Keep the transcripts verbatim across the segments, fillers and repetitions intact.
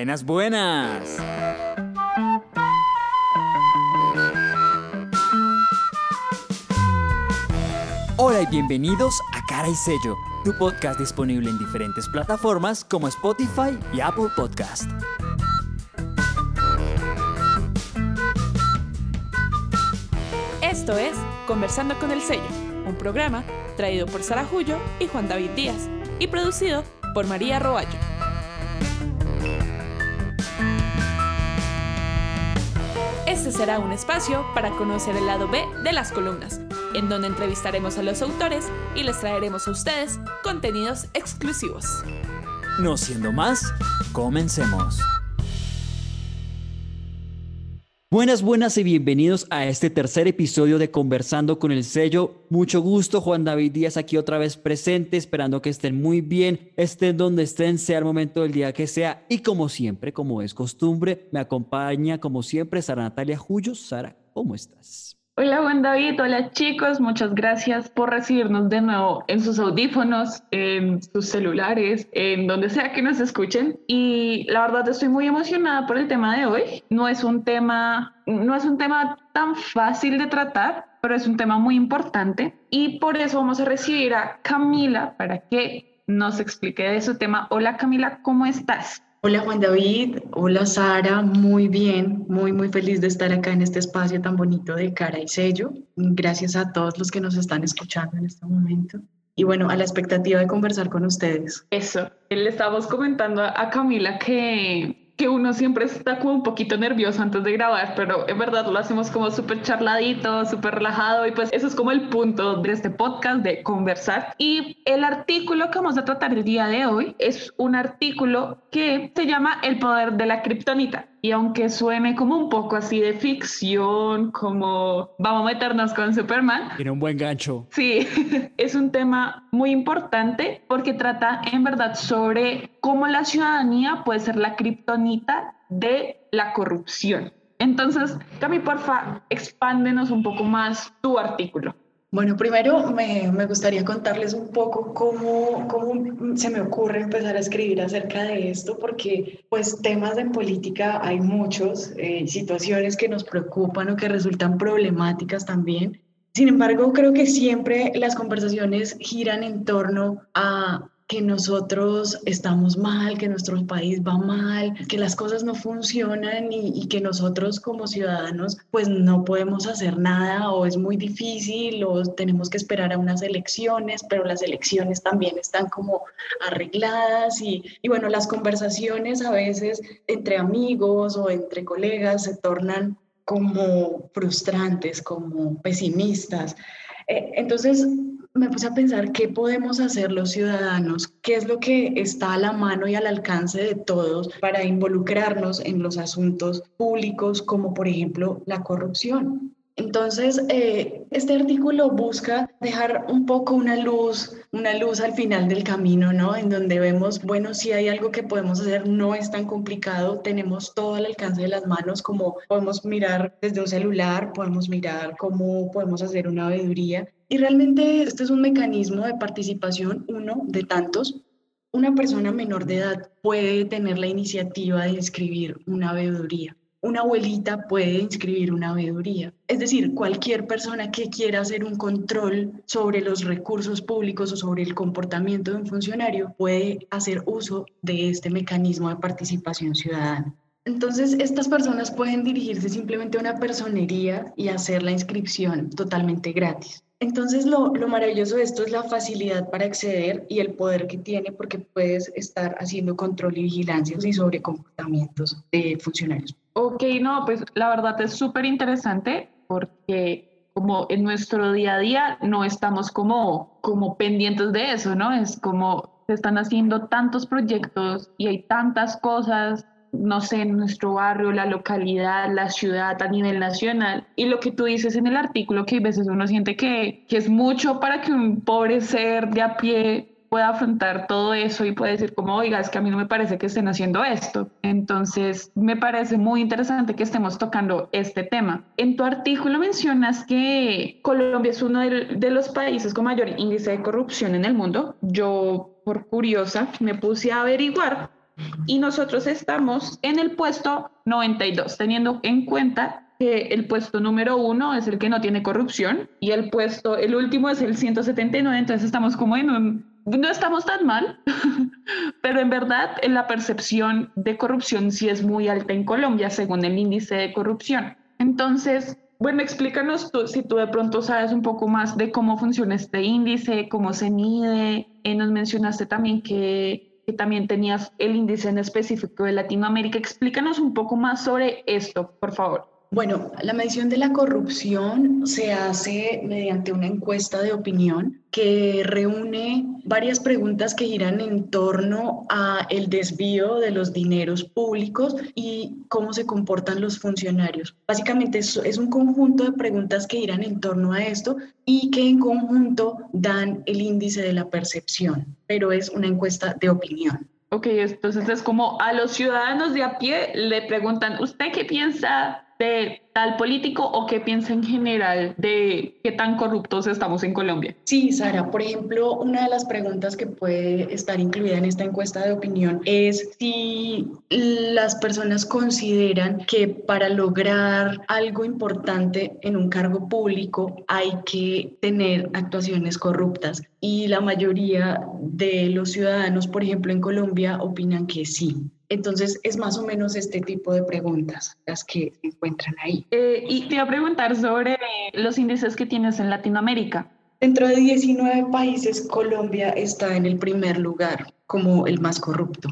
Buenas, buenas. Hola y bienvenidos a Cara y Sello, tu podcast disponible en diferentes plataformas como Spotify y Apple Podcast. Esto es Conversando con el Sello, un programa traído por Sara Julio y Juan David Díaz y producido por María Robayo. Este será un espacio para conocer el lado B de las columnas, en donde entrevistaremos a los autores y les traeremos a ustedes contenidos exclusivos. No siendo más, comencemos. Buenas, buenas y bienvenidos a este tercer episodio de Conversando con el Sello. Mucho gusto, Juan David Díaz aquí otra vez presente, esperando que estén muy bien, estén donde estén, sea el momento del día que sea. Y como siempre, como es costumbre, me acompaña como siempre Sara Natalia Juyo. Sara, ¿cómo estás? Hola Juan David, hola chicos, muchas gracias por recibirnos de nuevo en sus audífonos, en sus celulares, en donde sea que nos escuchen. Y la verdad estoy muy emocionada por el tema de hoy. No es un tema, no es un tema tan fácil de tratar, pero es un tema muy importante. Y por eso vamos a recibir a Camila para que nos explique de su tema. Hola Camila, ¿cómo estás? Hola Juan David, hola Sara, muy bien, muy muy feliz de estar acá en este espacio tan bonito de Cara y Sello. Gracias a todos los que nos están escuchando en este momento. Y bueno, a la expectativa de conversar con ustedes. Eso, le estábamos comentando a Camila que, que uno siempre está como un poquito nervioso antes de grabar, pero en verdad lo hacemos como súper charladito, súper relajado, y pues eso es como el punto de este podcast, de conversar. Y el artículo que vamos a tratar el día de hoy es un artículo que se llama El poder de la Kryptonita. Y aunque suene como un poco así de ficción, como vamos a meternos con Superman, tiene un buen gancho. Sí, es un tema muy importante porque trata en verdad sobre cómo la ciudadanía puede ser la kriptonita de la corrupción. Entonces, Cami, porfa, expándenos un poco más tu artículo. Bueno, primero me, me gustaría contarles un poco cómo, cómo se me ocurre empezar a escribir acerca de esto, porque pues temas en política hay muchos, eh, situaciones que nos preocupan o que resultan problemáticas también. Sin embargo, creo que siempre las conversaciones giran en torno a que nosotros estamos mal, que nuestro país va mal, que las cosas no funcionan y, y que nosotros como ciudadanos pues no podemos hacer nada, o es muy difícil, o tenemos que esperar a unas elecciones, pero las elecciones también están como arregladas y, y bueno, las conversaciones a veces entre amigos o entre colegas se tornan como frustrantes, como pesimistas. Eh, entonces, me puse a pensar qué podemos hacer los ciudadanos, qué es lo que está a la mano y al alcance de todos para involucrarnos en los asuntos públicos, como por ejemplo la corrupción. Entonces, eh, este artículo busca dejar un poco una luz, una luz al final del camino, ¿no? En donde vemos, bueno, si hay algo que podemos hacer, no es tan complicado, tenemos todo al alcance de las manos, como podemos mirar desde un celular, podemos mirar cómo podemos hacer una veeduría. Y realmente este es un mecanismo de participación, uno de tantos. Una persona menor de edad puede tener la iniciativa de inscribir una veeduría. Una abuelita puede inscribir una veeduría. Es decir, cualquier persona que quiera hacer un control sobre los recursos públicos o sobre el comportamiento de un funcionario puede hacer uso de este mecanismo de participación ciudadana. Entonces, estas personas pueden dirigirse simplemente a una personería y hacer la inscripción totalmente gratis. Entonces, lo, lo maravilloso de esto es la facilidad para acceder y el poder que tiene, porque puedes estar haciendo control y vigilancias y sobre comportamientos de funcionarios. Ok, no, pues la verdad es súper interesante porque como en nuestro día a día no estamos como, como pendientes de eso, ¿no? Es como se están haciendo tantos proyectos y hay tantas cosas, no sé, en nuestro barrio, la localidad, la ciudad, a nivel nacional. Y lo que tú dices en el artículo, que a veces uno siente que, que es mucho para que un pobre ser de a pie pueda afrontar todo eso y puede decir como, oiga, es que a mí no me parece que estén haciendo esto. Entonces, me parece muy interesante que estemos tocando este tema. En tu artículo mencionas que Colombia es uno de los países con mayor índice de corrupción en el mundo. Yo, por curiosa, me puse a averiguar y nosotros estamos en el puesto noventa y dos, teniendo en cuenta que el puesto número uno es el que no tiene corrupción y el puesto, el último es el ciento setenta y nueve, entonces estamos como en un... No estamos tan mal, pero en verdad la percepción de corrupción sí es muy alta en Colombia, según el índice de corrupción. Entonces, bueno, explícanos tú, si tú de pronto sabes un poco más de cómo funciona este índice, cómo se mide. Eh, nos mencionaste también que, que también tenías el índice en específico de Latinoamérica. Explícanos un poco más sobre esto, por favor. Bueno, la medición de la corrupción se hace mediante una encuesta de opinión que reúne varias preguntas que giran en torno a el desvío de los dineros públicos y cómo se comportan los funcionarios. Básicamente es, es un conjunto de preguntas que giran en torno a esto y que en conjunto dan el índice de la percepción, pero es una encuesta de opinión. Ok, entonces es como a los ciudadanos de a pie le preguntan, ¿usted qué piensa de tal político o qué piensa en general de qué tan corruptos estamos en Colombia? Sí, Sara, por ejemplo, una de las preguntas que puede estar incluida en esta encuesta de opinión es si las personas consideran que para lograr algo importante en un cargo público hay que tener actuaciones corruptas. Y la mayoría de los ciudadanos, por ejemplo, en Colombia opinan que sí. Entonces, es más o menos este tipo de preguntas las que se encuentran ahí. Eh, y te iba a preguntar sobre los índices que tienes en Latinoamérica. Dentro de diecinueve países, Colombia está en el primer lugar como el más corrupto.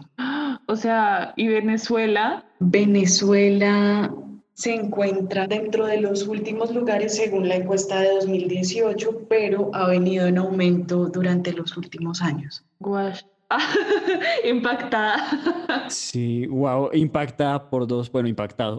O sea, ¿y Venezuela? Venezuela se encuentra dentro de los últimos lugares según la encuesta de dos mil dieciocho, pero ha venido en aumento durante los últimos años. Guau. Impactada. Sí, wow, impactada por dos, bueno, impactado.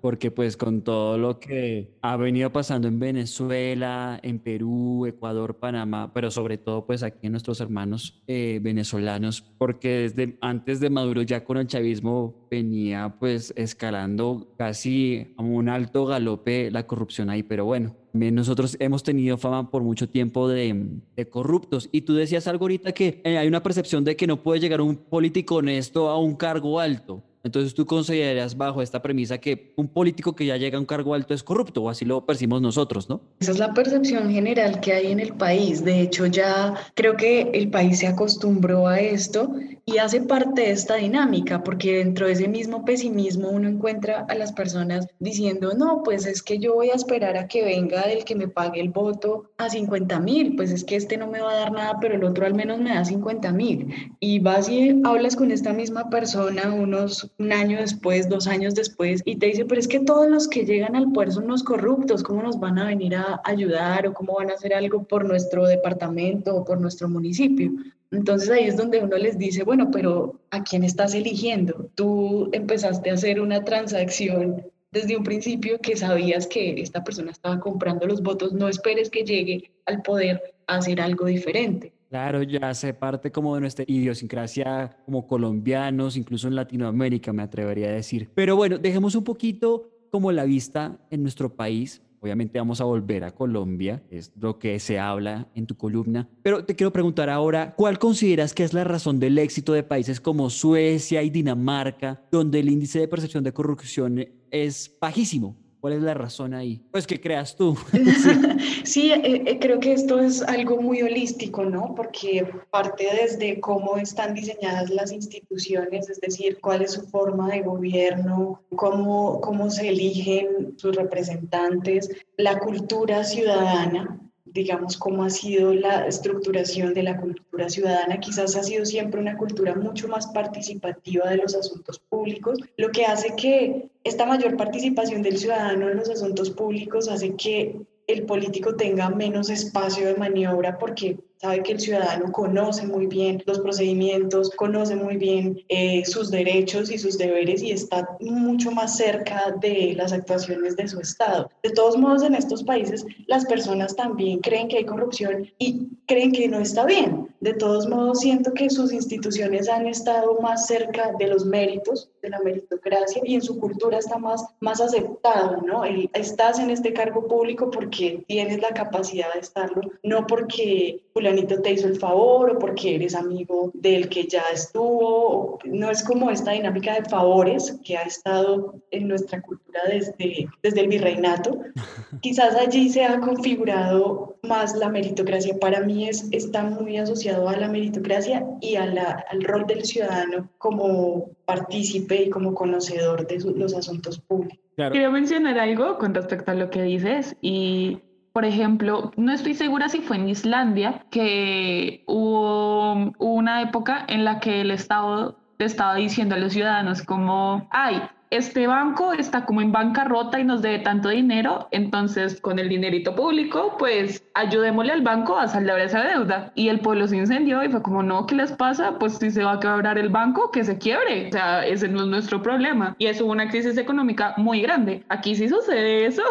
Porque pues con todo lo que ha venido pasando en Venezuela, en Perú, Ecuador, Panamá, pero sobre todo pues aquí en nuestros hermanos eh, venezolanos, porque desde antes de Maduro ya con el chavismo venía pues escalando casi a un alto galope la corrupción ahí, pero bueno, nosotros hemos tenido fama por mucho tiempo de, de corruptos. Y tú decías algo ahorita que eh, hay una percepción de que no puede llegar un político honesto a un cargo alto. Entonces, ¿tú consideras bajo esta premisa que un político que ya llega a un cargo alto es corrupto? O así lo percibimos nosotros, ¿no? Esa es la percepción general que hay en el país. De hecho, ya creo que el país se acostumbró a esto y hace parte de esta dinámica, porque dentro de ese mismo pesimismo uno encuentra a las personas diciendo, no, pues es que yo voy a esperar a que venga el que me pague el voto a cincuenta mil, pues es que este no me va a dar nada, pero el otro al menos me da cincuenta mil. Y vas y hablas con esta misma persona unos... un año después, dos años después, y te dice, pero es que todos los que llegan al poder son los corruptos, ¿cómo nos van a venir a ayudar o cómo van a hacer algo por nuestro departamento o por nuestro municipio? Entonces ahí es donde uno les dice, bueno, pero ¿a quién estás eligiendo? Tú empezaste a hacer una transacción desde un principio que sabías que esta persona estaba comprando los votos, no esperes que llegue al poder a hacer algo diferente. Claro, ya hace parte como de nuestra idiosincrasia como colombianos, incluso en Latinoamérica me atrevería a decir. Pero bueno, dejemos un poquito como la vista en nuestro país. Obviamente vamos a volver a Colombia, es lo que se habla en tu columna. Pero te quiero preguntar ahora, ¿cuál consideras que es la razón del éxito de países como Suecia y Dinamarca, donde el índice de percepción de corrupción es bajísimo? ¿Cuál es la razón ahí? Pues que creas tú. Sí, sí eh, creo que esto es algo muy holístico, ¿no? Porque parte desde cómo están diseñadas las instituciones, es decir, cuál es su forma de gobierno, cómo, cómo se eligen sus representantes, la cultura ciudadana, digamos, cómo ha sido la estructuración de la cultura ciudadana. Quizás ha sido siempre una cultura mucho más participativa de los asuntos públicos, lo que hace que esta mayor participación del ciudadano en los asuntos públicos hace que el político tenga menos espacio de maniobra porque sabe que el ciudadano conoce muy bien los procedimientos, conoce muy bien eh, sus derechos y sus deberes y está mucho más cerca de las actuaciones de su Estado. De todos modos, en estos países las personas también creen que hay corrupción y creen que no está bien. De todos modos, siento que sus instituciones han estado más cerca de los méritos, de la meritocracia, y en su cultura está más, más aceptado, ¿no? El, estás en este cargo público porque tienes la capacidad de estarlo, no porque fulanito te hizo el favor o porque eres amigo del que ya estuvo. No es como esta dinámica de favores que ha estado en nuestra cultura desde, desde el virreinato. Quizás allí se ha configurado más la meritocracia. Para mí es, está muy asociado a la meritocracia y a la, al rol del ciudadano como partícipe y como conocedor de su, los asuntos públicos. Claro. Quería mencionar algo con respecto a lo que dices y, por ejemplo, no estoy segura si fue en Islandia que hubo una época en la que el Estado le estaba diciendo a los ciudadanos como, ay, este banco está como en bancarrota y nos debe tanto dinero, entonces con el dinerito público, pues ayudémosle al banco a saldar esa deuda. Y el pueblo se incendió y fue como, no, ¿qué les pasa? Pues si se va a quebrar el banco, que se quiebre. O sea, ese no es nuestro problema. Y eso hubo una crisis económica muy grande. Aquí sí sucede eso,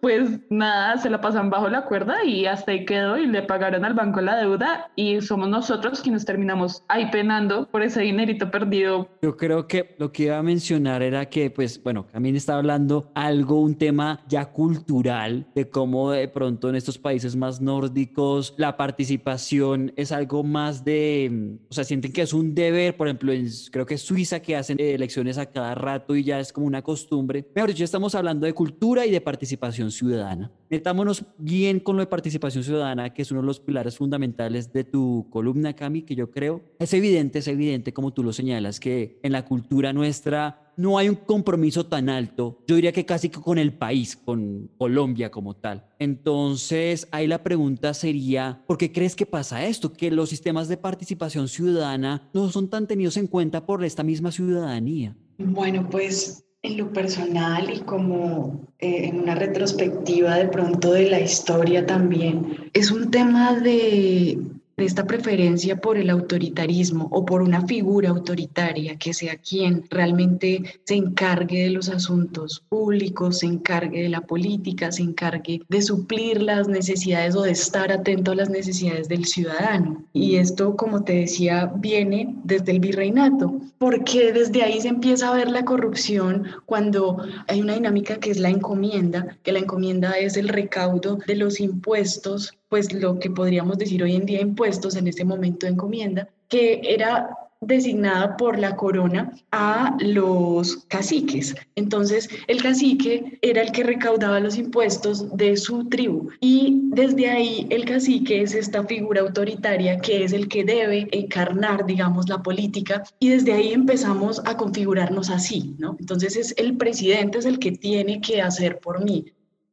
pues nada, se la pasan bajo la cuerda y hasta ahí quedó y le pagaron al banco la deuda y somos nosotros quienes terminamos ahí penando por ese dinerito perdido. Yo creo que lo que iba a mencionar era que, pues, bueno, Camila está hablando algo, un tema ya cultural de cómo de pronto en estos países más nórdicos la participación es algo más de, o sea, sienten que es un deber. Por ejemplo, en, creo que Suiza, que hacen elecciones a cada rato y ya es como una costumbre. Mejor dicho, estamos hablando de cultura y de participación ciudadana. Metámonos bien con lo de participación ciudadana, que es uno de los pilares fundamentales de tu columna, Cami, que yo creo es evidente, es evidente, como tú lo señalas, que en la cultura nuestra no hay un compromiso tan alto, yo diría que casi que con el país, con Colombia como tal. Entonces, ahí la pregunta sería, ¿por qué crees que pasa esto? Que los sistemas de participación ciudadana no son tan tenidos en cuenta por esta misma ciudadanía. Bueno, pues en lo personal y como eh, en una retrospectiva de pronto de la historia también, es un tema de... de esta preferencia por el autoritarismo o por una figura autoritaria que sea quien realmente se encargue de los asuntos públicos, se encargue de la política, se encargue de suplir las necesidades o de estar atento a las necesidades del ciudadano. Y esto, como te decía, viene desde el virreinato, porque desde ahí se empieza a ver la corrupción cuando hay una dinámica que es la encomienda, que la encomienda es el recaudo de los impuestos, pues lo que podríamos decir hoy en día impuestos, en este momento de encomienda, que era designada por la corona a los caciques. Entonces, el cacique era el que recaudaba los impuestos de su tribu y desde ahí el cacique es esta figura autoritaria que es el que debe encarnar, digamos, la política y desde ahí empezamos a configurarnos así, ¿no? Entonces, es el presidente es el que tiene que hacer por mí.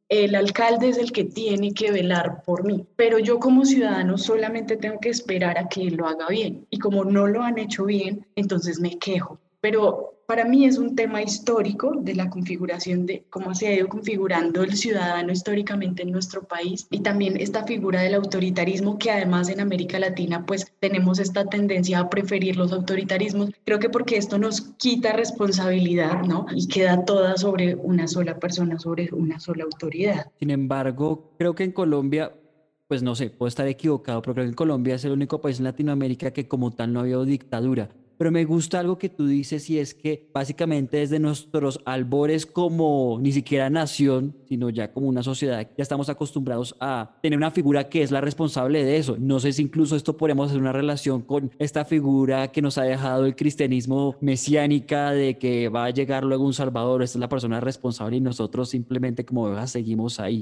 El alcalde es el que tiene que velar por mí, pero yo como ciudadano solamente tengo que esperar a que lo haga bien y como no lo han hecho bien, entonces me quejo. Pero para mí es un tema histórico de la configuración de cómo se ha ido configurando el ciudadano históricamente en nuestro país y también esta figura del autoritarismo que además en América Latina pues tenemos esta tendencia a preferir los autoritarismos. Creo que porque esto nos quita responsabilidad, ¿no? Y queda toda sobre una sola persona, sobre una sola autoridad. Sin embargo, creo que en Colombia... pues no sé, puedo estar equivocado, pero creo que Colombia es el único país en Latinoamérica que como tal no ha habido dictadura. Pero me gusta algo que tú dices y es que básicamente desde nuestros albores como ni siquiera nación, sino ya como una sociedad, ya estamos acostumbrados a tener una figura que es la responsable de eso. No sé si incluso esto podemos hacer una relación con esta figura que nos ha dejado el cristianismo mesiánica de que va a llegar luego un salvador, esta es la persona responsable y nosotros simplemente como ovejas seguimos ahí.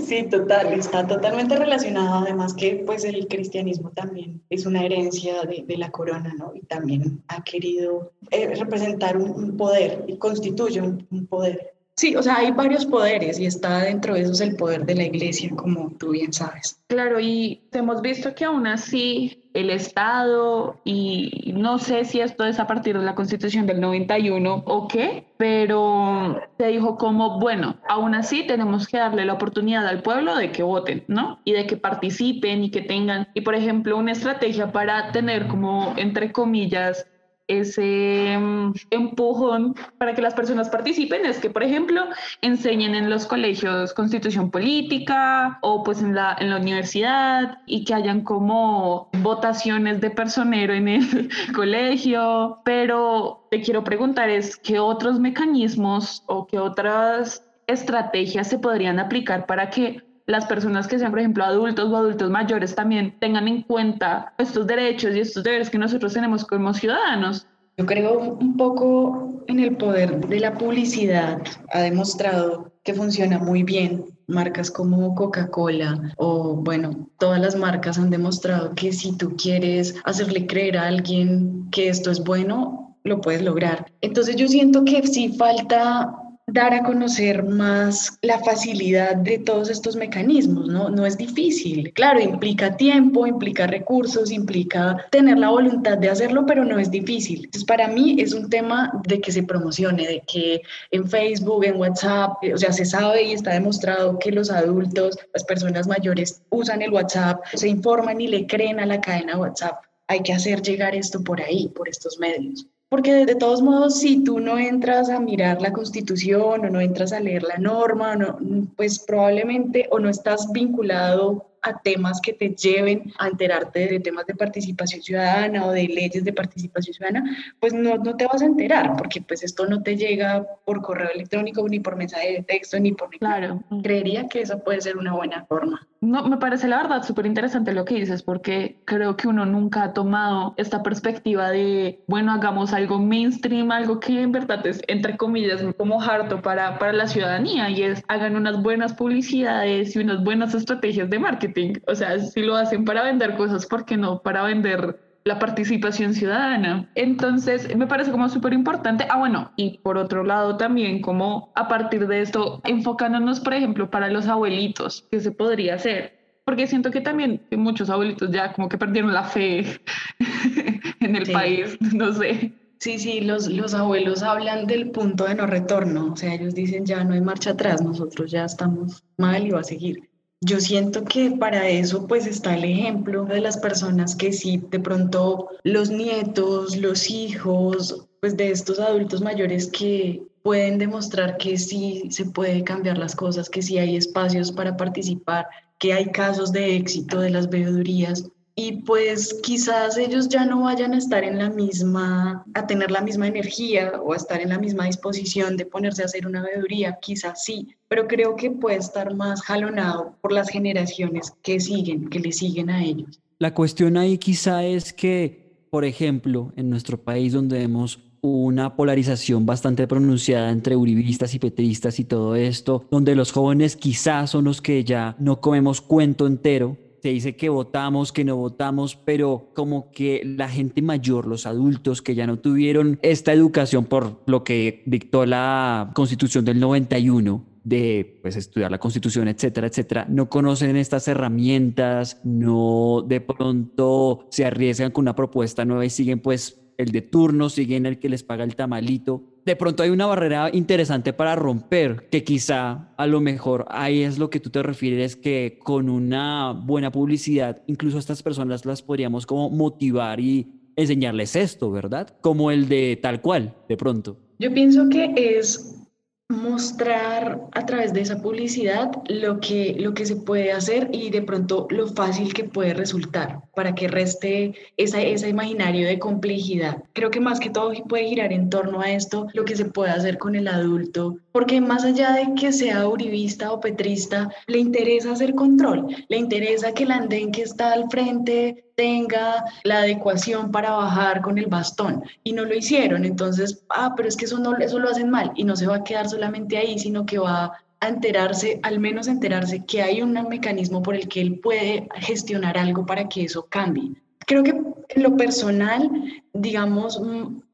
Sí, total, está totalmente relacionado, además que pues el cristianismo también es una herencia de, de la corona, ¿no? También ha querido eh, representar un, un poder y constituye un, un poder. Sí, o sea, hay varios poderes y está dentro de esos el poder de la iglesia, como tú bien sabes. Claro, y hemos visto que aún así... el Estado, y no sé si esto es a partir de la Constitución del noventa y uno o qué, pero se dijo como, bueno, aún así tenemos que darle la oportunidad al pueblo de que voten, ¿no? Y de que participen y que tengan, y por ejemplo, una estrategia para tener como, entre comillas, ese empujón para que las personas participen es que, por ejemplo, enseñen en los colegios constitución política o pues en la, en la universidad, y que hayan como votaciones de personero en el colegio. Pero te quiero preguntar es qué otros mecanismos o qué otras estrategias se podrían aplicar para que las personas que sean, por ejemplo, adultos o adultos mayores también tengan en cuenta estos derechos y estos deberes que nosotros tenemos como ciudadanos. Yo creo un poco en el poder de la publicidad. Ha demostrado que funciona muy bien. Marcas como Coca-Cola o, bueno, todas las marcas han demostrado que si tú quieres hacerle creer a alguien que esto es bueno, lo puedes lograr. Entonces yo siento que sí falta dar a conocer más la facilidad de todos estos mecanismos, ¿no? No es difícil. Claro, implica tiempo, implica recursos, implica tener la voluntad de hacerlo, pero no es difícil. Entonces, para mí es un tema de que se promocione, de que en Facebook, en WhatsApp, o sea, se sabe y está demostrado que los adultos, las personas mayores usan el WhatsApp, se informan y le creen a la cadena WhatsApp. Hay que hacer llegar esto por ahí, por estos medios. Porque de todos modos, si tú no entras a mirar la Constitución o no entras a leer la norma, no, pues probablemente o no estás vinculado a temas que te lleven a enterarte de temas de participación ciudadana o de leyes de participación ciudadana, pues no, no te vas a enterar, porque pues esto no te llega por correo electrónico, ni por mensaje de texto, ni por... Claro. Creería que eso puede ser una buena forma. No, me parece la verdad súper interesante lo que dices, porque creo que uno nunca ha tomado esta perspectiva de, bueno, hagamos algo mainstream, algo que en verdad es, entre comillas, como harto para, para la ciudadanía, y es hagan unas buenas publicidades y unas buenas estrategias de marketing. O sea, si lo hacen para vender cosas, ¿por qué no para vender la participación ciudadana? Entonces me parece como súper importante. Ah, bueno, y por otro lado también, como a partir de esto, enfocándonos, por ejemplo, para los abuelitos, ¿qué se podría hacer? Porque siento que también muchos abuelitos ya como que perdieron la fe en el sí. país, no sé. Sí, sí, los, los abuelos hablan del punto de no retorno, o sea, ellos dicen ya no hay marcha atrás, nosotros ya estamos mal y va a seguir. Yo siento que para eso pues está el ejemplo de las personas que sí, de pronto los nietos, los hijos, pues de estos adultos mayores que pueden demostrar que sí se puede cambiar las cosas, que sí hay espacios para participar, que hay casos de éxito de las veedurías. Y pues quizás ellos ya no vayan a estar en la misma, a tener la misma energía o a estar en la misma disposición de ponerse a hacer una veeduría, quizás sí, pero creo que puede estar más jalonado por las generaciones que siguen, que le siguen a ellos. La cuestión ahí quizá es que, por ejemplo, en nuestro país donde vemos una polarización bastante pronunciada entre uribistas y petristas y todo esto, donde los jóvenes quizás son los que ya no comemos cuento entero. Se dice que votamos, que no votamos, pero como que la gente mayor, los adultos que ya no tuvieron esta educación por lo que dictó la Constitución del noventa y uno, de pues, estudiar la Constitución, etcétera, etcétera, no conocen estas herramientas, no de pronto se arriesgan con una propuesta nueva y siguen pues el de turno, siguen el que les paga el tamalito. De pronto hay una barrera interesante para romper, que quizá a lo mejor ahí es lo que tú te refieres, que con una buena publicidad, incluso a estas personas las podríamos como motivar y enseñarles esto, ¿verdad? Como el de tal cual, de pronto. Yo pienso que es mostrar a través de esa publicidad lo que, lo que se puede hacer y de pronto lo fácil que puede resultar para que reste esa, ese imaginario de complejidad. Creo que más que todo puede girar en torno a esto, lo que se puede hacer con el adulto, porque más allá de que sea uribista o petrista, le interesa hacer control, le interesa que el andén que está al frente tenga la adecuación para bajar con el bastón, y no lo hicieron, entonces, ah, pero es que eso, no, eso lo hacen mal, y no se va a quedar solamente ahí, sino que va a enterarse, al menos enterarse que hay un mecanismo por el que él puede gestionar algo para que eso cambie. Creo que en lo personal, digamos,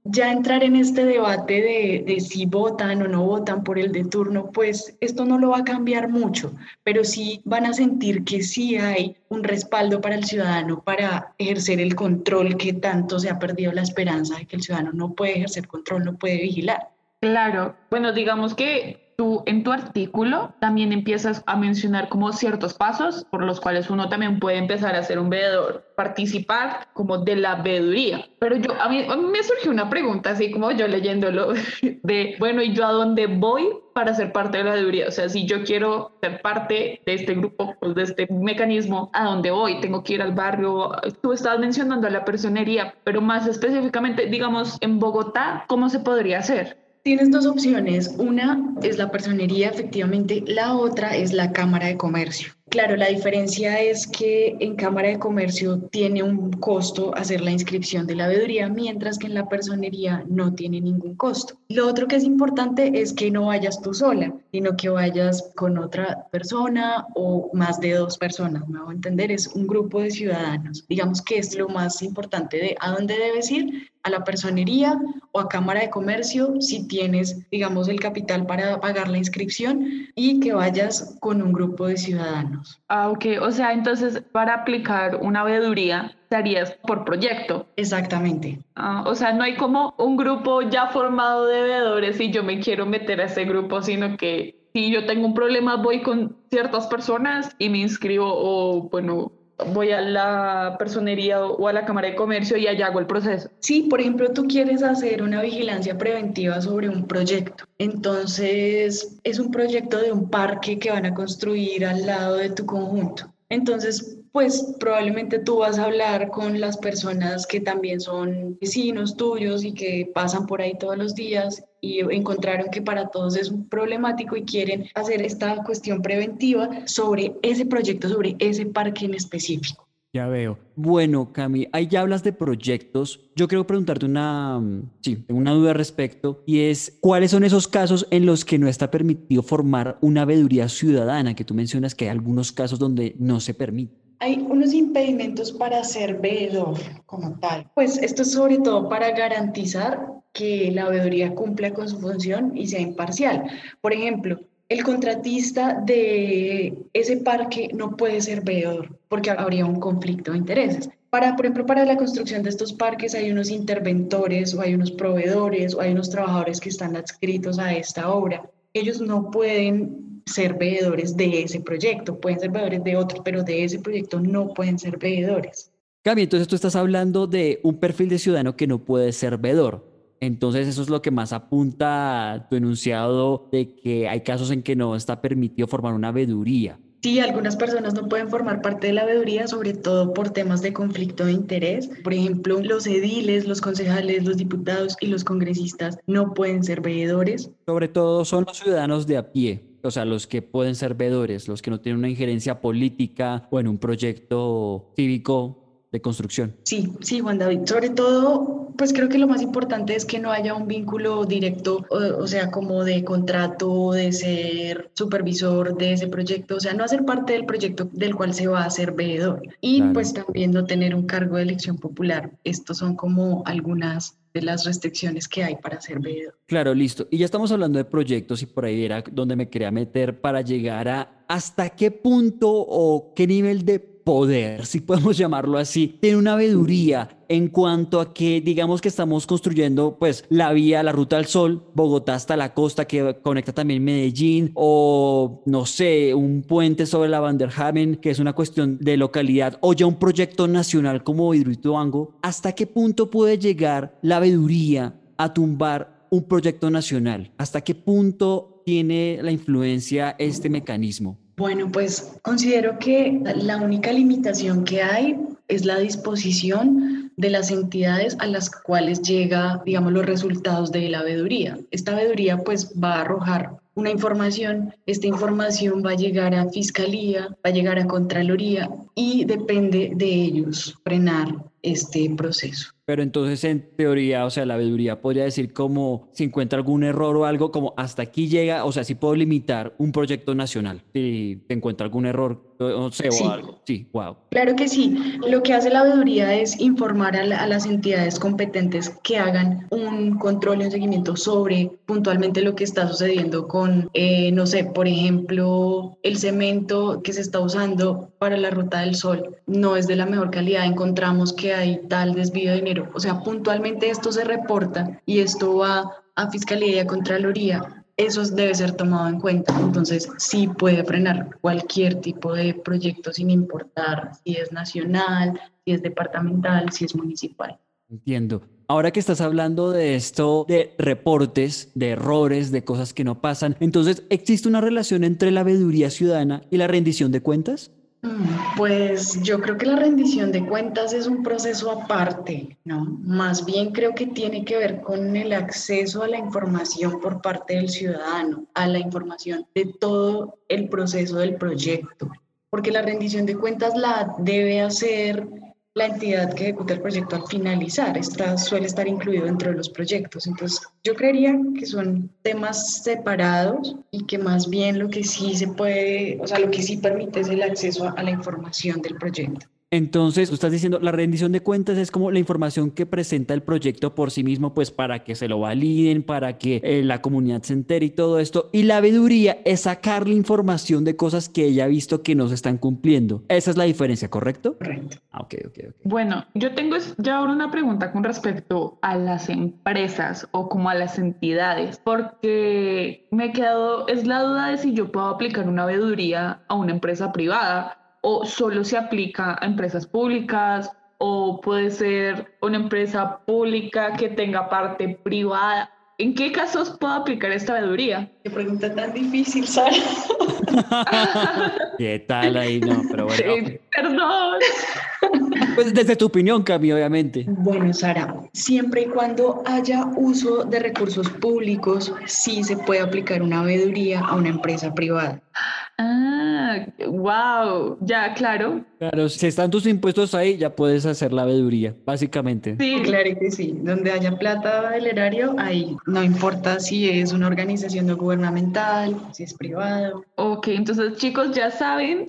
ya entrar en este debate de, de si votan o no votan por el de turno, pues esto no lo va a cambiar mucho, pero sí van a sentir que sí hay un respaldo para el ciudadano para ejercer el control, que tanto se ha perdido la esperanza de que el ciudadano no puede ejercer control, no puede vigilar. Claro, bueno, digamos que tú en tu artículo también empiezas a mencionar como ciertos pasos por los cuales uno también puede empezar a ser un veedor, participar como de la veeduría. Pero yo, a mí, a mí me surgió una pregunta así como yo leyéndolo de, bueno, ¿y yo a dónde voy para ser parte de la veeduría? O sea, si yo quiero ser parte de este grupo, pues de este mecanismo, ¿a dónde voy? ¿Tengo que ir al barrio? Tú estabas mencionando a la personería, pero más específicamente, digamos, en Bogotá, ¿cómo se podría hacer? Tienes dos opciones, una es la personería, efectivamente, la otra es la Cámara de Comercio. Claro, la diferencia es que en Cámara de Comercio tiene un costo hacer la inscripción de la veeduría, mientras que en la personería no tiene ningún costo. Lo otro que es importante es que no vayas tú sola, sino que vayas con otra persona o más de dos personas, me voy a entender, es un grupo de ciudadanos. Digamos que es lo más importante de a dónde debes ir, a la personería o a Cámara de Comercio, si tienes, digamos, el capital para pagar la inscripción y que vayas con un grupo de ciudadanos. Ah, ok. O sea, entonces, para aplicar una veeduría, estarías por proyecto. Exactamente. Ah, o sea, no hay como un grupo ya formado de veedores y yo me quiero meter a ese grupo, sino que si yo tengo un problema, voy con ciertas personas y me inscribo o, bueno, voy a la personería o a la Cámara de Comercio y allá hago el proceso. Sí, por ejemplo, tú quieres hacer una vigilancia preventiva sobre un proyecto. Entonces, es un proyecto de un parque que van a construir al lado de tu conjunto. Entonces, pues probablemente tú vas a hablar con las personas que también son vecinos tuyos y que pasan por ahí todos los días y encontraron que para todos es un problemático y quieren hacer esta cuestión preventiva sobre ese proyecto, sobre ese parque en específico. Ya veo. Bueno, Cami, ahí ya hablas de proyectos. Yo quiero preguntarte una, sí, una duda al respecto, y es, ¿cuáles son esos casos en los que no está permitido formar una veeduría ciudadana? Que tú mencionas que hay algunos casos donde no se permite. Hay unos impedimentos para ser veedor como tal. Pues esto es sobre todo para garantizar que la veeduría cumpla con su función y sea imparcial. Por ejemplo, el contratista de ese parque no puede ser veedor porque habría un conflicto de intereses. Para, por ejemplo, para la construcción de estos parques hay unos interventores o hay unos proveedores o hay unos trabajadores que están adscritos a esta obra. Ellos no pueden ser veedores de ese proyecto, pueden ser veedores de otro, pero de ese proyecto no pueden ser veedores. Cami, entonces tú estás hablando de un perfil de ciudadano que no puede ser veedor. Entonces eso es lo que más apunta a tu enunciado de que hay casos en que no está permitido formar una veeduría. Sí, algunas personas no pueden formar parte de la veeduría, sobre todo por temas de conflicto de interés. Por ejemplo, los ediles, los concejales, los diputados y los congresistas no pueden ser veedores. Sobre todo son los ciudadanos de a pie. O sea, los que pueden ser veedores, los que no tienen una injerencia política o en un proyecto cívico de construcción. Sí, sí, Juan David. Sobre todo, pues creo que lo más importante es que no haya un vínculo directo, o, o sea, como de contrato, de ser supervisor de ese proyecto, o sea, no hacer parte del proyecto del cual se va a ser veedor. Y claro, pues también no tener un cargo de elección popular. Estos son como algunas de las restricciones que hay para ser veedor. Claro, listo. Y ya estamos hablando de proyectos y por ahí era donde me quería meter para llegar a hasta qué punto o qué nivel de poder, si podemos llamarlo así, tiene una veeduría en cuanto a que digamos que estamos construyendo pues la vía, la Ruta del Sol, Bogotá hasta la costa que conecta también Medellín o no sé, un puente sobre la Vanderhamen que es una cuestión de localidad o ya un proyecto nacional como Hidroituango, ¿hasta qué punto puede llegar la veeduría a tumbar un proyecto nacional? ¿Hasta qué punto tiene la influencia este mecanismo? Bueno, pues considero que la única limitación que hay es la disposición de las entidades a las cuales llega, digamos, los resultados de la veeduría. Esta veeduría pues va a arrojar una información, esta información va a llegar a Fiscalía, va a llegar a Contraloría y depende de ellos frenar este proceso. Pero entonces en teoría, o sea, la veeduría podría decir como si encuentra algún error o algo como hasta aquí llega, o sea, si puedo limitar un proyecto nacional, si encuentra algún error, no sé, o sí. algo. Sí, wow. Claro que sí. Lo que hace la veeduría es informar a, la, a las entidades competentes que hagan un control y un seguimiento sobre puntualmente lo que está sucediendo con, eh, no sé, por ejemplo, el cemento que se está usando para la Ruta del Sol no es de la mejor calidad, encontramos que hay tal desvío de dinero. O sea, puntualmente esto se reporta y esto va a Fiscalía y a Contraloría eso debe ser tomado en cuenta. Entonces, sí puede frenar cualquier tipo de proyecto sin importar si es nacional, si es departamental, si es municipal. Entiendo. Ahora que estás hablando de esto, de reportes, de errores, de cosas que no pasan, entonces, ¿existe una relación entre la veeduría ciudadana y la rendición de cuentas? Pues yo creo que la rendición de cuentas es un proceso aparte, ¿no? Más bien creo que tiene que ver con el acceso a la información por parte del ciudadano, a la información de todo el proceso del proyecto, porque la rendición de cuentas la debe hacer la entidad que ejecuta el proyecto al finalizar, está, suele estar incluido dentro de los proyectos. Entonces yo creería que son temas separados y que más bien lo que sí se puede, o sea, lo que sí permite es el acceso a la información del proyecto. Entonces, tú estás diciendo, la rendición de cuentas es como la información que presenta el proyecto por sí mismo, pues para que se lo validen, para que eh, la comunidad se entere y todo esto. Y la veeduría es sacarle información de cosas que ella ha visto que no se están cumpliendo. Esa es la diferencia, ¿correcto? Correcto. Ah, ok, ok, ok. Bueno, yo tengo ya ahora una pregunta con respecto a las empresas o como a las entidades, porque me he quedado, es la duda de si yo puedo aplicar una veeduría a una empresa privada, o solo se aplica a empresas públicas, o puede ser una empresa pública que tenga parte privada. ¿En qué casos puedo aplicar esta veeduría? Qué pregunta tan difícil, Sara. ¿Qué tal ahí? No, pero bueno. Sí, perdón. Pues desde tu opinión, Cami, obviamente. Bueno, Sara, siempre y cuando haya uso de recursos públicos, sí se puede aplicar una veeduría a una empresa privada. Ah, wow, ya, claro. Claro, si están tus impuestos ahí, ya puedes hacer la veeduría, básicamente. Sí, claro que sí. Donde haya plata del erario, ahí. No importa si es una organización no gubernamental, si es privado. Ok, entonces chicos, ya saben,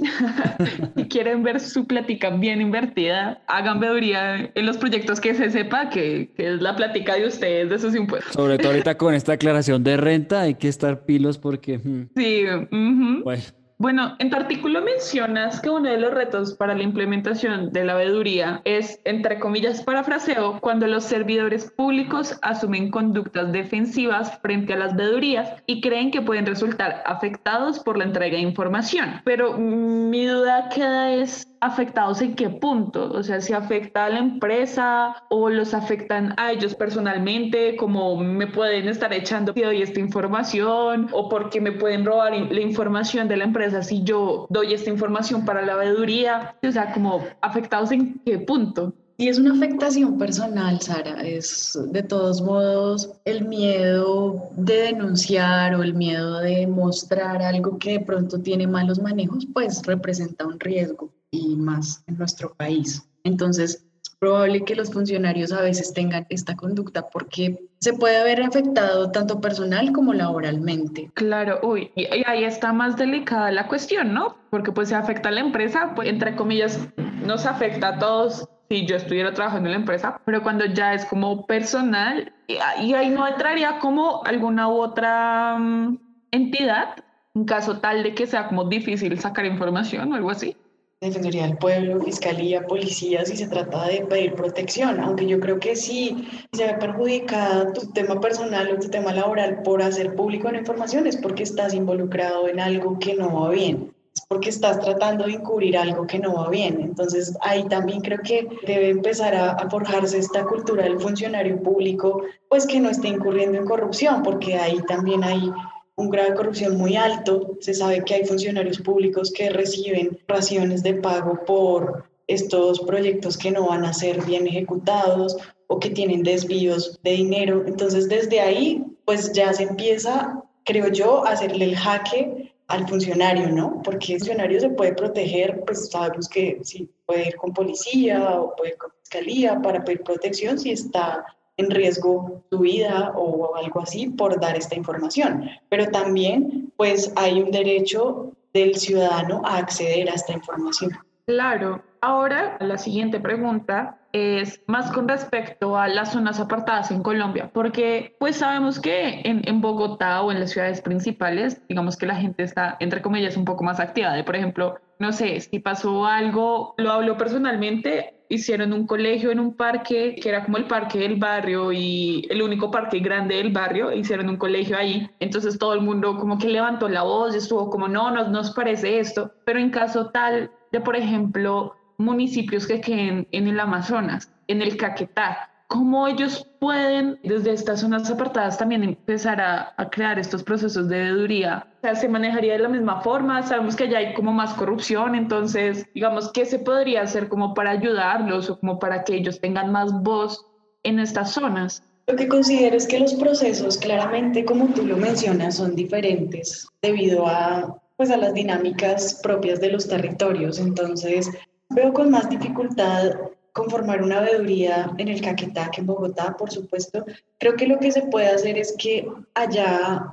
si quieren ver su plática bien invertida, hagan veeduría en los proyectos que se sepa que, que es la plática de ustedes, de sus impuestos. Sobre todo ahorita con esta aclaración de renta, hay que estar pilos porque... Hmm. Sí, uh-huh. Bueno. Bueno, en tu artículo mencionas que uno de los retos para la implementación de la veeduría es, entre comillas, parafraseo, cuando los servidores públicos asumen conductas defensivas frente a las veedurías y creen que pueden resultar afectados por la entrega de información. Pero mi duda queda es, ¿afectados en qué punto? O sea, ¿si afecta a la empresa o los afectan a ellos personalmente? ¿Cómo me pueden estar echando si doy esta información? ¿O porque me pueden robar la información de la empresa si yo doy esta información para la veeduría? O sea, ¿como afectados en qué punto? Y es una afectación personal, Sara, es de todos modos el miedo de denunciar o el miedo de mostrar algo que de pronto tiene malos manejos, pues representa un riesgo y más en nuestro país. Entonces, es probable que los funcionarios a veces tengan esta conducta porque se puede ver afectado tanto personal como laboralmente. Claro, uy, y ahí está más delicada la cuestión, ¿no? Porque pues se afecta a la empresa, pues, entre comillas, nos afecta a todos. Si yo estuviera trabajando en la empresa, pero cuando ya es como personal, y, y ahí no entraría como alguna u otra um, entidad, en caso tal de que sea como difícil sacar información o algo así. Defensoría del Pueblo, Fiscalía, Policía, si se trata de pedir protección, aunque yo creo que sí se ve perjudicada tu tema personal o tu tema laboral por hacer público la información, es porque estás involucrado en algo que no va bien. Porque estás tratando de encubrir algo que no va bien. Entonces, ahí también creo que debe empezar a, a forjarse esta cultura del funcionario público, pues que no esté incurriendo en corrupción, porque ahí también hay un grado de corrupción muy alto. Se sabe que hay funcionarios públicos que reciben raciones de pago por estos proyectos que no van a ser bien ejecutados o que tienen desvíos de dinero. Entonces, desde ahí, pues ya se empieza, creo yo, a hacerle el jaque al funcionario, ¿no? Porque el funcionario se puede proteger, pues sabemos que sí, puede ir con policía o puede ir con fiscalía para pedir protección si está en riesgo su vida o algo así por dar esta información. Pero también, pues, hay un derecho del ciudadano a acceder a esta información. Claro. Ahora, la siguiente pregunta es más con respecto a las zonas apartadas en Colombia, porque pues sabemos que en, en Bogotá o en las ciudades principales, digamos que la gente está, entre comillas, un poco más activa. De, por ejemplo, no sé, si pasó algo, lo hablo personalmente, hicieron un colegio en un parque que era como el parque del barrio y el único parque grande del barrio, hicieron un colegio ahí, entonces todo el mundo como que levantó la voz y estuvo como no, no nos parece esto, pero en caso tal de, por ejemplo, municipios que queden en el Amazonas, en el Caquetá, ¿cómo ellos pueden desde estas zonas apartadas también empezar a, a crear estos procesos de veeduría? O sea, ¿se manejaría de la misma forma? Sabemos que allá hay como más corrupción, entonces, digamos, ¿qué se podría hacer como para ayudarlos o como para que ellos tengan más voz en estas zonas? Lo que considero es que los procesos, claramente, como tú lo mencionas, son diferentes debido a, pues, a las dinámicas propias de los territorios. Entonces, veo con más dificultad conformar una veeduría en el Caquetá que en Bogotá, por supuesto. Creo que lo que se puede hacer es que allá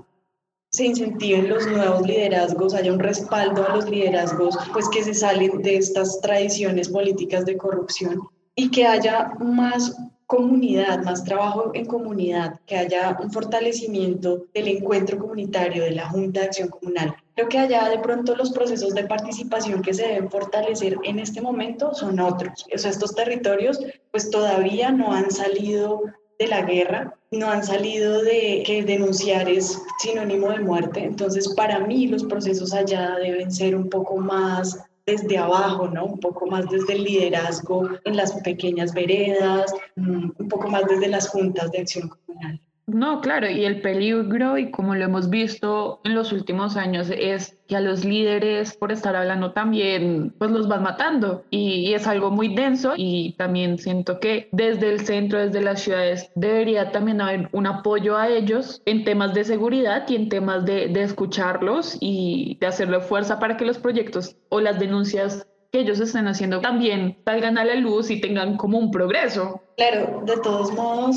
se incentiven los nuevos liderazgos, haya un respaldo a los liderazgos pues que se salen de estas tradiciones políticas de corrupción y que haya más comunidad, más trabajo en comunidad, que haya un fortalecimiento del encuentro comunitario, de la Junta de Acción Comunal. Creo que allá de pronto los procesos de participación que se deben fortalecer en este momento son otros. O sea, estos territorios pues todavía no han salido de la guerra, no han salido de que denunciar es sinónimo de muerte. Entonces, para mí los procesos allá deben ser un poco más desde abajo, ¿no? Un poco más desde el liderazgo en las pequeñas veredas, un poco más desde las juntas de acción comunal. No, claro, y el peligro, y como lo hemos visto en los últimos años, es que a los líderes, por estar hablando también, pues los van matando. Y, y es algo muy denso, y también siento que desde el centro, desde las ciudades, debería también haber un apoyo a ellos en temas de seguridad y en temas de, de escucharlos y de hacerle fuerza para que los proyectos o las denuncias que ellos estén haciendo también salgan a la luz y tengan como un progreso. Claro, de todos modos,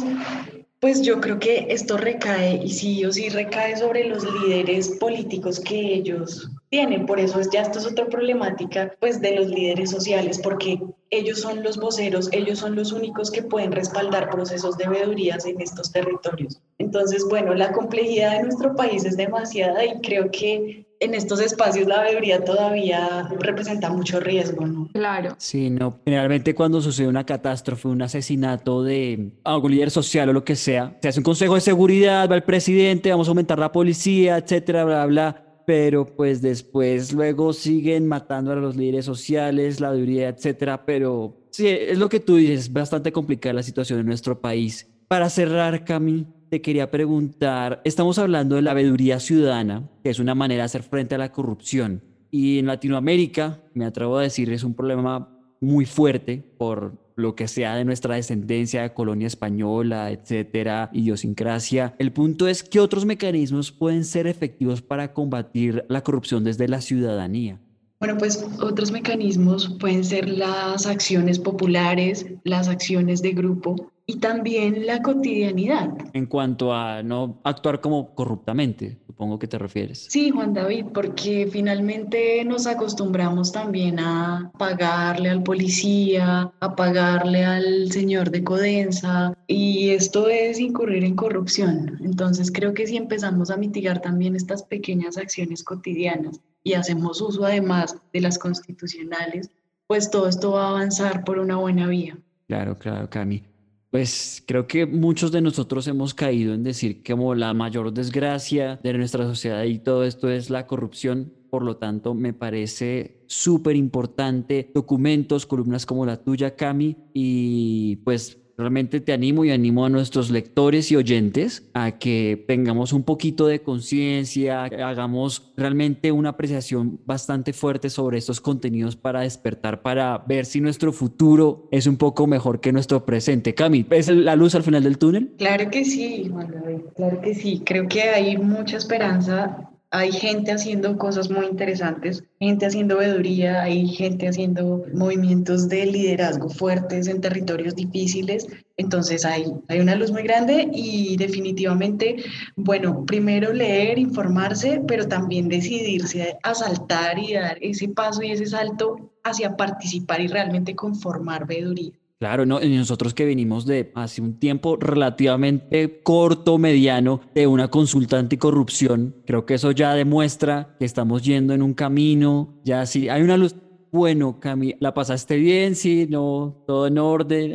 pues yo creo que esto recae, y sí o sí recae sobre los líderes políticos que ellos tienen. Por eso ya esto es otra problemática pues de los líderes sociales, porque ellos son los voceros, ellos son los únicos que pueden respaldar procesos de veedurías en estos territorios. Entonces, bueno, la complejidad de nuestro país es demasiada y creo que en estos espacios la veeduría todavía representa mucho riesgo, ¿no? Claro. Sí, no. Generalmente cuando sucede una catástrofe, un asesinato de algún líder social o lo que sea, se hace un consejo de seguridad, va el presidente, vamos a aumentar la policía, etcétera, bla, bla. Pero pues después luego siguen matando a los líderes sociales, la veeduría, etcétera. Pero sí, es lo que tú dices, es bastante complicada la situación en nuestro país. Para cerrar, Cami, te quería preguntar, estamos hablando de la veeduría ciudadana, que es una manera de hacer frente a la corrupción. Y en Latinoamérica, me atrevo a decir, es un problema muy fuerte por lo que sea de nuestra descendencia, de colonia española, etcétera, idiosincrasia. El punto es, ¿qué otros mecanismos pueden ser efectivos para combatir la corrupción desde la ciudadanía? Bueno, pues otros mecanismos pueden ser las acciones populares, las acciones de grupo, y también la cotidianidad. En cuanto a no actuar como corruptamente, supongo que te refieres. Sí, Juan David, porque finalmente nos acostumbramos también a pagarle al policía, a pagarle al señor de Codensa, y esto es incurrir en corrupción. Entonces creo que si empezamos a mitigar también estas pequeñas acciones cotidianas y hacemos uso además de las constitucionales, pues todo esto va a avanzar por una buena vía. Claro, claro, Cami. Pues creo que muchos de nosotros hemos caído en decir que como la mayor desgracia de nuestra sociedad y todo esto es la corrupción. Por lo tanto, me parece súper importante documentos, columnas como la tuya, Cami, y pues realmente te animo y animo a nuestros lectores y oyentes a que tengamos un poquito de conciencia, hagamos realmente una apreciación bastante fuerte sobre estos contenidos para despertar, para ver si nuestro futuro es un poco mejor que nuestro presente. Cami, ¿ves la luz al final del túnel? Claro que sí, Juan David, claro que sí. Creo que hay mucha esperanza. Hay gente haciendo cosas muy interesantes, gente haciendo veeduría, hay gente haciendo movimientos de liderazgo fuertes en territorios difíciles. Entonces hay, hay una luz muy grande y definitivamente, bueno, primero leer, informarse, pero también decidirse a saltar y dar ese paso y ese salto hacia participar y realmente conformar veeduría. Claro, ¿no? Y nosotros que venimos de hace un tiempo relativamente corto, mediano, de una consulta anticorrupción, creo que eso ya demuestra que estamos yendo en un camino, ya sí, hay una luz. Bueno, Cami, ¿la pasaste bien? Sí, no, todo en orden,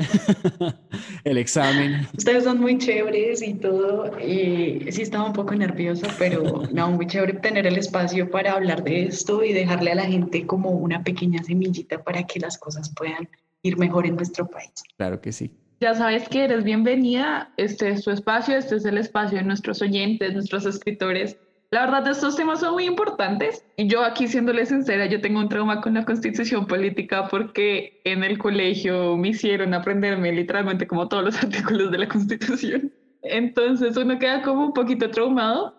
el examen. Ustedes son muy chéveres y todo, y sí estaba un poco nerviosa, pero no, muy chévere tener el espacio para hablar de esto y dejarle a la gente como una pequeña semillita para que las cosas puedan ir mejor en nuestro país. Claro que sí. Ya sabes que eres bienvenida, este es tu espacio, este es el espacio de nuestros oyentes, nuestros escritores. La verdad, estos temas son muy importantes y yo aquí, siéndole sincera, yo tengo un trauma con la Constitución Política porque en el colegio me hicieron aprenderme literalmente como todos los artículos de la Constitución. Entonces uno queda como un poquito traumado,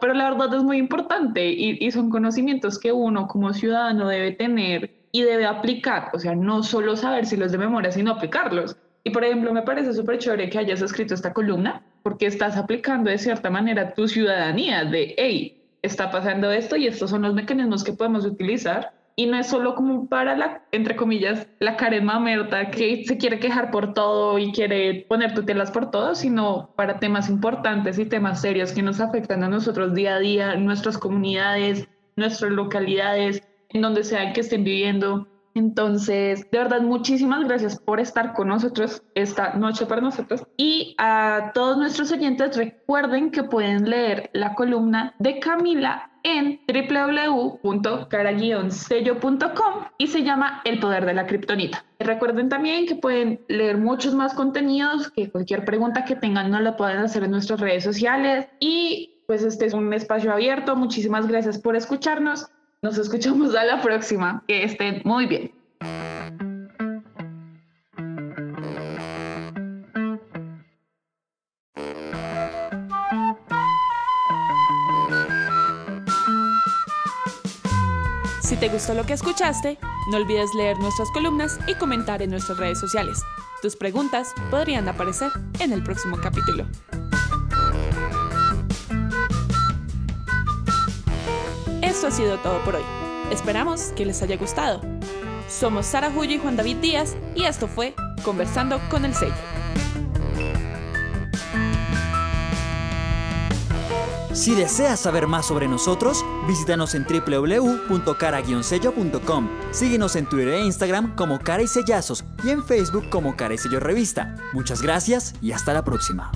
pero la verdad es muy importante y, y son conocimientos que uno como ciudadano debe tener y debe aplicar. O sea, no solo saber si los de memoria, sino aplicarlos. Y por ejemplo, me parece súper chévere que hayas escrito esta columna porque estás aplicando de cierta manera tu ciudadanía de, hey, está pasando esto y estos son los mecanismos que podemos utilizar. Y no es solo como para la, entre comillas, la Karen Mamerta que se quiere quejar por todo y quiere poner tutelas por todo, sino para temas importantes y temas serios que nos afectan a nosotros día a día, nuestras comunidades, nuestras localidades, en donde sea que estén viviendo. Entonces, de verdad, muchísimas gracias por estar con nosotros esta noche para nosotros. Y a todos nuestros oyentes, recuerden que pueden leer la columna de Camila en doble u doble u doble u punto cara guion sello punto com y se llama El poder de la Kryptonita. Recuerden también que pueden leer muchos más contenidos, que cualquier pregunta que tengan nos la pueden hacer en nuestras redes sociales. Y pues este es un espacio abierto. Muchísimas gracias por escucharnos. Nos escuchamos a la próxima. Que estén muy bien. Si te gustó lo que escuchaste, no olvides leer nuestras columnas y comentar en nuestras redes sociales. Tus preguntas podrían aparecer en el próximo capítulo. Eso ha sido todo por hoy. Esperamos que les haya gustado. Somos Sara Julio y Juan David Díaz y esto fue Conversando con el Sello. Si deseas saber más sobre nosotros, visítanos en doble u doble u doble u punto cara guion sello punto com. Síguenos en Twitter e Instagram como Cara y Sellazos y en Facebook como Cara y Sello Revista. Muchas gracias y hasta la próxima.